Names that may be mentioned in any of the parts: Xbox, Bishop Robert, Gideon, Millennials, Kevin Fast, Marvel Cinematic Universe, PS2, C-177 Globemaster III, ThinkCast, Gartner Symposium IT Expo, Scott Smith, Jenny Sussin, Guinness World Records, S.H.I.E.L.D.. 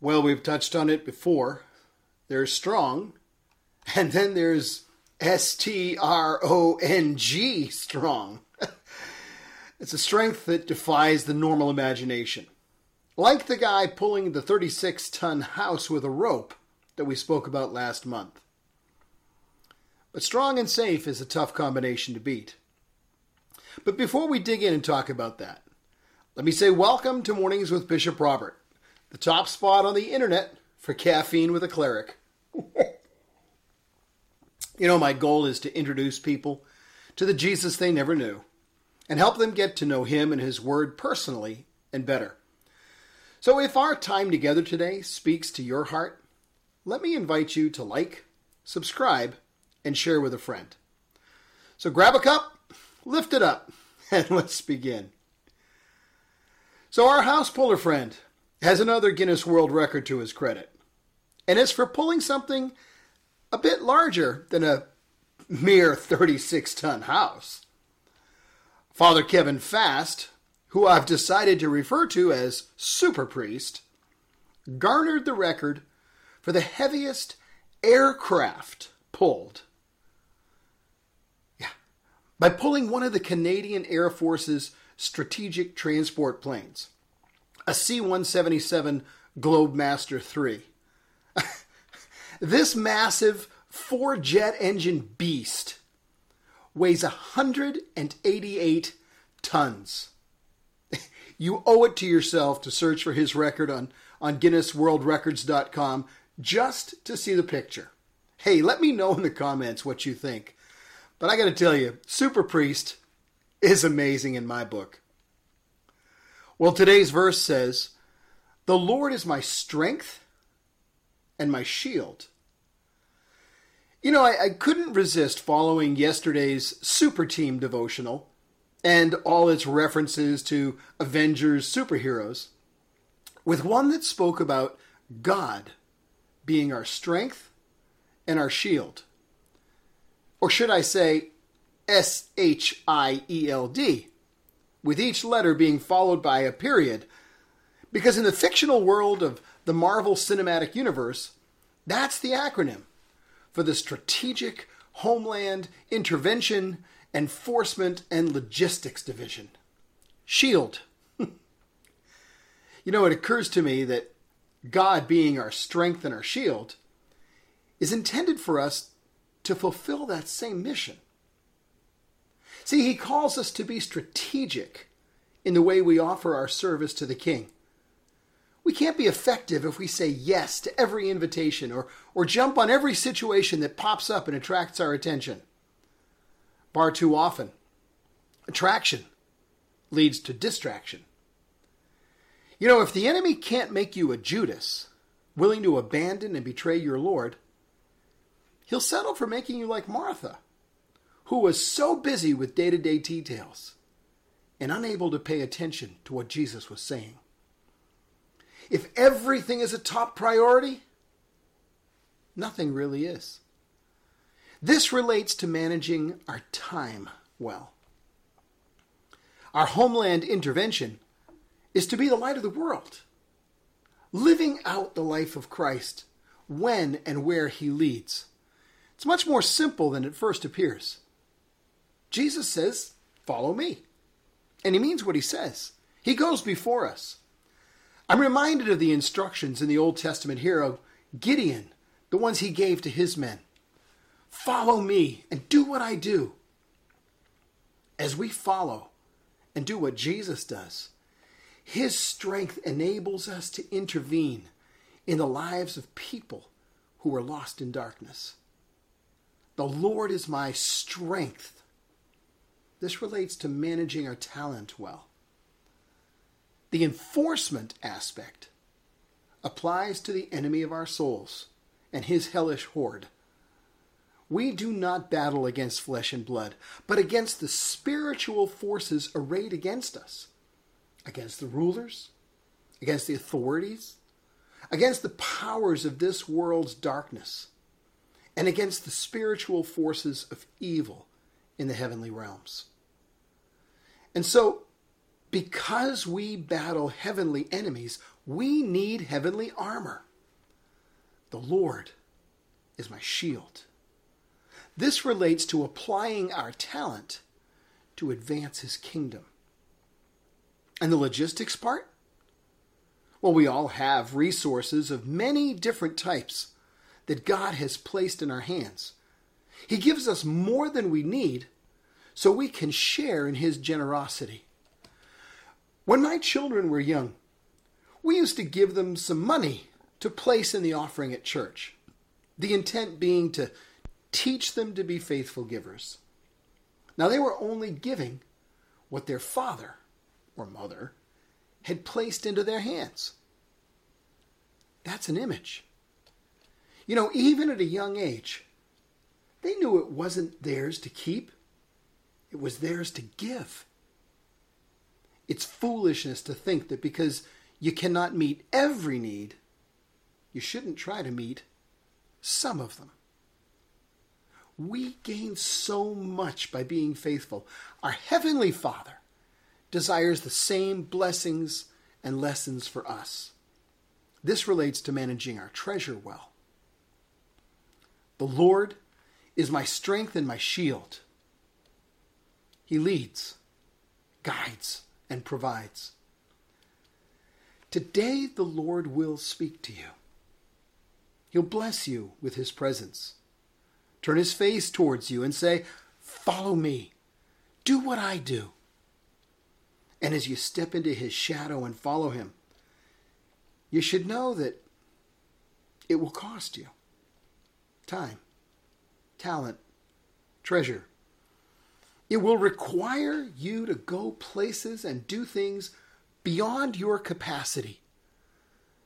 Well, we've touched on it before. There's strong, and then there's S-T-R-O-N-G, strong. It's a strength that defies the normal imagination. Like the guy pulling the 36-ton house with a rope that we spoke about last month. But strong and safe is a tough combination to beat. But before we dig in and talk about that, let me say welcome to Mornings with Bishop Robert, the top spot on the internet for caffeine with a cleric. You know, my goal is to introduce people to the Jesus they never knew and help them get to know him and his word personally and better. So if our time together today speaks to your heart, let me invite you to like, subscribe, and share with a friend. So grab a cup, lift it up, and let's begin. So our house puller friend has another Guinness World Record to his credit, and it's for pulling something a bit larger than a mere 36-ton house. Father Kevin Fast, who I've decided to refer to as Super Priest, garnered the record for the heaviest aircraft pulled. Yeah, by pulling one of the Canadian Air Force's strategic transport planes, a C-177 Globemaster III. This massive four-jet engine beast weighs 188 tons. You owe it to yourself to search for his record on GuinnessWorldRecords.com just to see the picture. Hey, let me know in the comments what you think. But I got to tell you, Super Priest is amazing in my book. Well, today's verse says, "The Lord is my strength and my shield." You know, I couldn't resist following yesterday's Super Team devotional and all its references to Avengers superheroes with one that spoke about God being our strength and our shield. Or should I say S-H-I-E-L-D, with each letter being followed by a period, because in the fictional world of the Marvel Cinematic Universe, that's the acronym for the Strategic Homeland Intervention, Enforcement, and Logistics Division, SHIELD. You know, it occurs to me that God being our strength and our shield is intended for us to fulfill that same mission. See, he calls us to be strategic in the way we offer our service to the King. We can't be effective if we say yes to every invitation or jump on every situation that pops up and attracts our attention. Far too often, attraction leads to distraction. You know, if the enemy can't make you a Judas, willing to abandon and betray your Lord, he'll settle for making you like Martha, who was so busy with day-to-day details and unable to pay attention to what Jesus was saying. If everything is a top priority, nothing really is. This relates to managing our time well. Our homeland intervention is to be the light of the world, living out the life of Christ when and where he leads. It's much more simple than it first appears. Jesus says, "Follow me," and he means what he says. He goes before us. I'm reminded of the instructions in the Old Testament hero Gideon, the ones he gave to his men. Follow me and do what I do. As we follow and do what Jesus does, his strength enables us to intervene in the lives of people who are lost in darkness. The Lord is my strength. This relates to managing our talent well. The enforcement aspect applies to the enemy of our souls and his hellish horde. We do not battle against flesh and blood, but against the spiritual forces arrayed against us, against the rulers, against the authorities, against the powers of this world's darkness, and against the spiritual forces of evil in the heavenly realms. And so, because we battle heavenly enemies, we need heavenly armor. The Lord is my shield. This relates to applying our talent to advance his kingdom. And the logistics part? Well, we all have resources of many different types that God has placed in our hands. He gives us more than we need so we can share in his generosity. When my children were young, we used to give them some money to place in the offering at church, the intent being to teach them to be faithful givers. Now, they were only giving what their father or mother had placed into their hands. That's an image. You know, even at a young age, they knew it wasn't theirs to keep. It was theirs to give. It's foolishness to think that because you cannot meet every need, you shouldn't try to meet some of them. We gain so much by being faithful. Our Heavenly Father desires the same blessings and lessons for us. This relates to managing our treasure well. The Lord is my strength and my shield. He leads, guides, and provides. Today the Lord will speak to you. He'll bless you with his presence. Turn his face towards you and say, "Follow me. Do what I do." And as you step into his shadow and follow him, you should know that it will cost you time, talent, treasure. It will require you to go places and do things beyond your capacity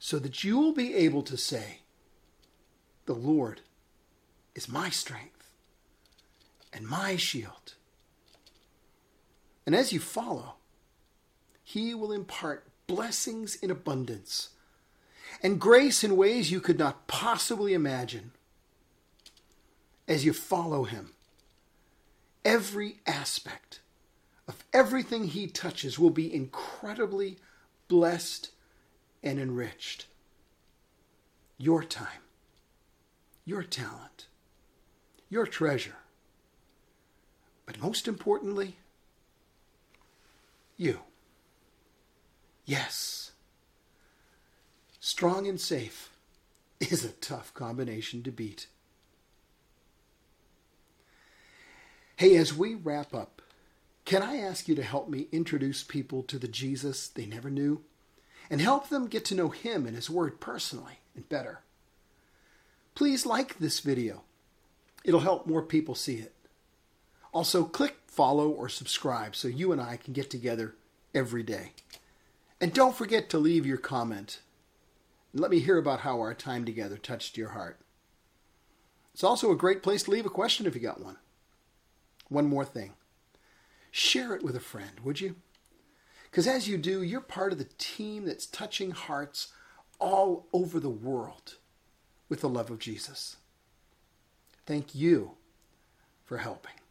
so that you will be able to say, "The Lord is my strength and my shield." And as you follow, he will impart blessings in abundance and grace in ways you could not possibly imagine. As you follow him, every aspect of everything he touches will be incredibly blessed and enriched. Your time, your talent, your treasure, but most importantly, you. Yes, strong and safe is a tough combination to beat. Hey, as we wrap up, can I ask you to help me introduce people to the Jesus they never knew and help them get to know him and his word personally and better? Please like this video. It'll help more people see it. Also, click follow or subscribe so you and I can get together every day. And don't forget to leave your comment. Let me hear about how our time together touched your heart. It's also a great place to leave a question if you got one. One more thing. Share it with a friend, would you? Because as you do, you're part of the team that's touching hearts all over the world with the love of Jesus. Thank you for helping.